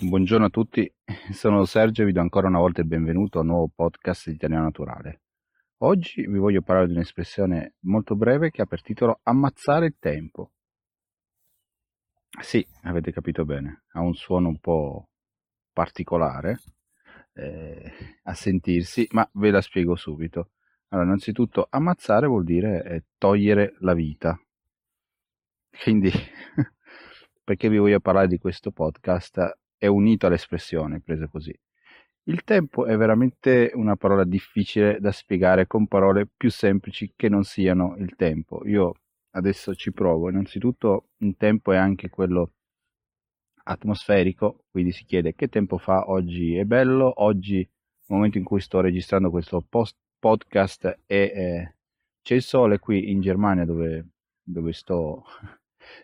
Buongiorno a tutti, sono Sergio e vi do ancora una volta il benvenuto al nuovo podcast di Italiano Naturale. Oggi vi voglio parlare di un'espressione molto breve che ha per titolo ammazzare il tempo. Sì, avete capito bene, ha un suono un po' particolare a sentirsi, ma ve la spiego subito. Allora, innanzitutto ammazzare vuol dire togliere la vita, quindi perché vi voglio parlare di questo podcast è unito all'espressione presa così. Il tempo è veramente una parola difficile da spiegare con parole più semplici che non siano il tempo. Io adesso ci provo. Innanzitutto il tempo è anche quello atmosferico, quindi si chiede che tempo fa oggi, è bello, oggi nel momento in cui sto registrando questo podcast c'è il sole qui in Germania dove sto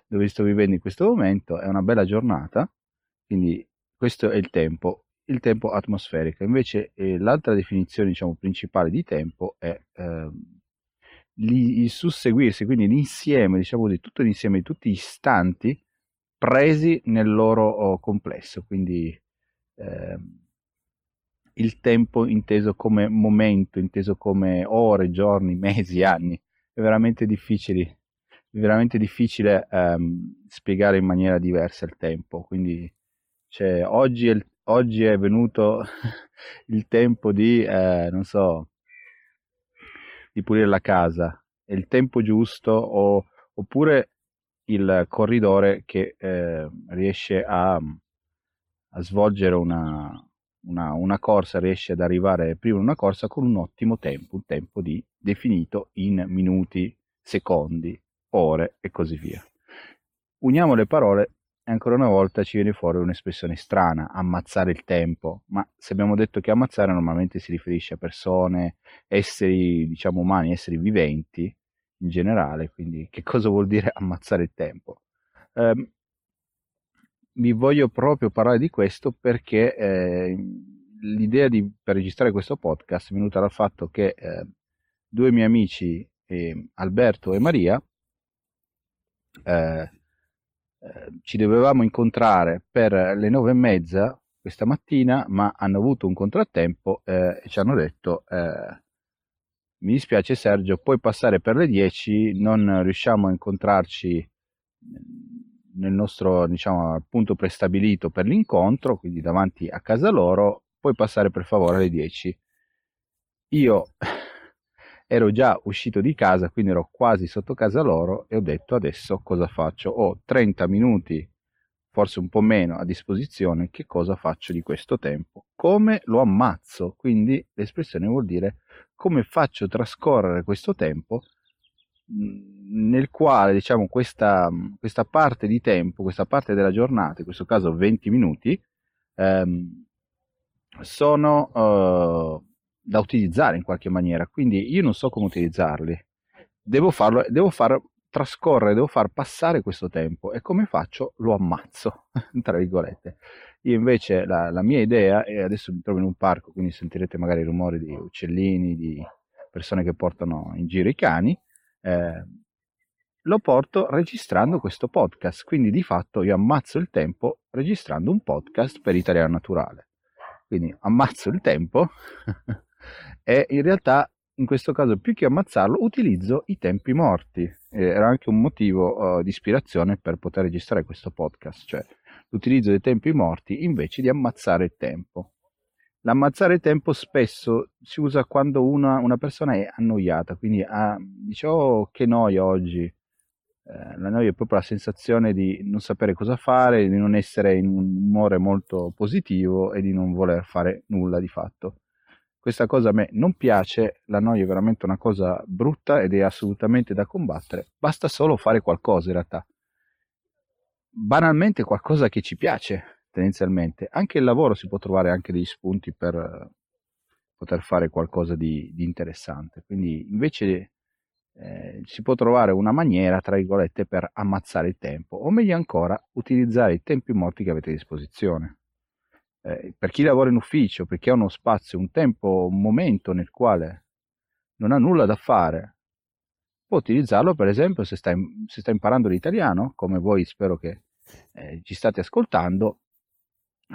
vivendo in questo momento, è una bella giornata. Quindi questo è il tempo atmosferico. Invece l'altra definizione, diciamo, principale di tempo è il susseguirsi, quindi l'insieme, diciamo, di tutto l'insieme di tutti gli istanti presi nel loro complesso. Quindi il tempo inteso come momento, inteso come ore, giorni, mesi, anni, è veramente difficile spiegare in maniera diversa il tempo. Quindi cioè, oggi è venuto il tempo di, di pulire la casa, è il tempo giusto, oppure il corridore che riesce a svolgere una corsa, riesce ad arrivare prima in una corsa con un ottimo tempo, un tempo definito in minuti, secondi, ore e così via. Uniamo le parole. Ancora una volta ci viene fuori un'espressione strana, ammazzare il tempo, ma se abbiamo detto che ammazzare normalmente si riferisce a persone, esseri, diciamo, umani, esseri viventi in generale, quindi che cosa vuol dire ammazzare il tempo? Vi voglio proprio parlare di questo perché l'idea per registrare questo podcast è venuta dal fatto che due miei amici, Alberto e Maria, ci dovevamo incontrare per le 9:30 questa mattina, ma hanno avuto un contrattempo e ci hanno detto mi dispiace Sergio, puoi passare per le 10, non riusciamo a incontrarci nel nostro, diciamo, punto prestabilito per l'incontro, quindi davanti a casa loro, puoi passare per favore alle 10. Io ero già uscito di casa, quindi ero quasi sotto casa loro e ho detto adesso cosa faccio? Ho 30 minuti, forse un po' meno, a disposizione, che cosa faccio di questo tempo? Come lo ammazzo? Quindi l'espressione vuol dire come faccio trascorrere questo tempo nel quale, diciamo, questa parte di tempo, questa parte della giornata, in questo caso 20 minuti, sono da utilizzare in qualche maniera, quindi io non so come utilizzarli, devo far passare questo tempo, e come faccio? Lo ammazzo, tra virgolette. Io invece la mia idea, e adesso mi trovo in un parco, quindi sentirete magari i rumori di uccellini, di persone che portano in giro i cani, lo porto registrando questo podcast, quindi di fatto io ammazzo il tempo registrando un podcast per Italiano Naturale, quindi ammazzo il tempo e in realtà in questo caso più che ammazzarlo utilizzo i tempi morti. Era anche un motivo di ispirazione per poter registrare questo podcast, cioè l'utilizzo dei tempi morti invece di ammazzare il tempo. L'ammazzare il tempo spesso si usa quando una persona è annoiata, quindi dice oh che noia oggi, la noia è proprio la sensazione di non sapere cosa fare, di non essere in un umore molto positivo e di non voler fare nulla di fatto. Questa cosa a me non piace, la noia è veramente una cosa brutta ed è assolutamente da combattere, basta solo fare qualcosa in realtà. Banalmente qualcosa che ci piace, tendenzialmente. Anche il lavoro si può trovare anche degli spunti per poter fare qualcosa di interessante. Quindi invece si può trovare una maniera, tra virgolette, per ammazzare il tempo, o meglio ancora, utilizzare i tempi morti che avete a disposizione. Per chi lavora in ufficio, perché ha uno spazio, un tempo, un momento nel quale non ha nulla da fare, può utilizzarlo per esempio se sta imparando l'italiano, come voi spero che ci state ascoltando,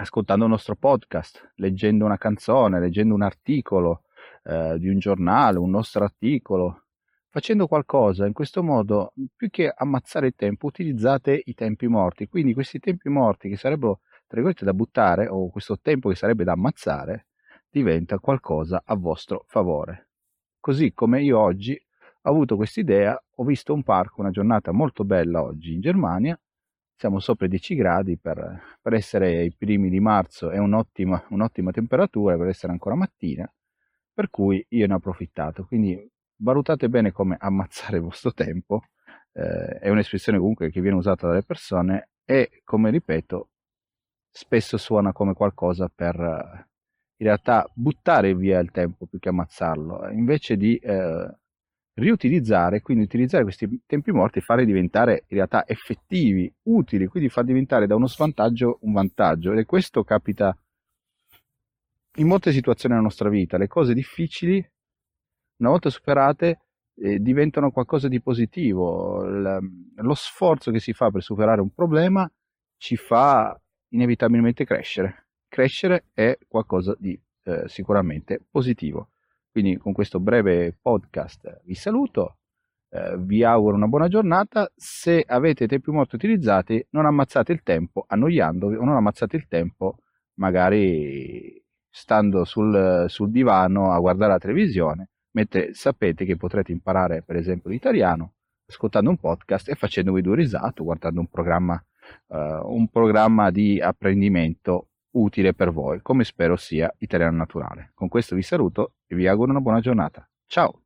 ascoltando il nostro podcast, leggendo una canzone, leggendo un articolo di un giornale, un nostro articolo, facendo qualcosa. In questo modo, più che ammazzare il tempo, utilizzate i tempi morti. Quindi questi tempi morti che sarebbero, tra virgolette, da buttare, o questo tempo che sarebbe da ammazzare, diventa qualcosa a vostro favore. Così come io oggi ho avuto quest'idea, ho visto un parco, una giornata molto bella oggi in Germania, siamo sopra i 10 gradi per essere i primi di marzo, è un'ottima temperatura per essere ancora mattina, per cui io ne ho approfittato. Quindi valutate bene come ammazzare il vostro tempo, è un'espressione comunque che viene usata dalle persone e, come ripeto, spesso suona come qualcosa per... in realtà buttare via il tempo più che ammazzarlo, invece di riutilizzare, quindi utilizzare questi tempi morti e farli diventare in realtà effettivi, utili, quindi far diventare da uno svantaggio un vantaggio. E questo capita in molte situazioni nella nostra vita. Le cose difficili, una volta superate, diventano qualcosa di positivo. Lo sforzo che si fa per superare un problema ci fa inevitabilmente crescere. Crescere è qualcosa di sicuramente positivo. Quindi con questo breve podcast vi saluto, vi auguro una buona giornata. Se avete tempi morti utilizzati, non ammazzate il tempo annoiandovi, o non ammazzate il tempo magari stando sul divano a guardare la televisione, mentre sapete che potrete imparare per esempio l'italiano ascoltando un podcast e facendovi due risate, guardando un programma di apprendimento utile per voi, come spero sia Italiano Naturale. Con questo vi saluto e vi auguro una buona giornata. Ciao!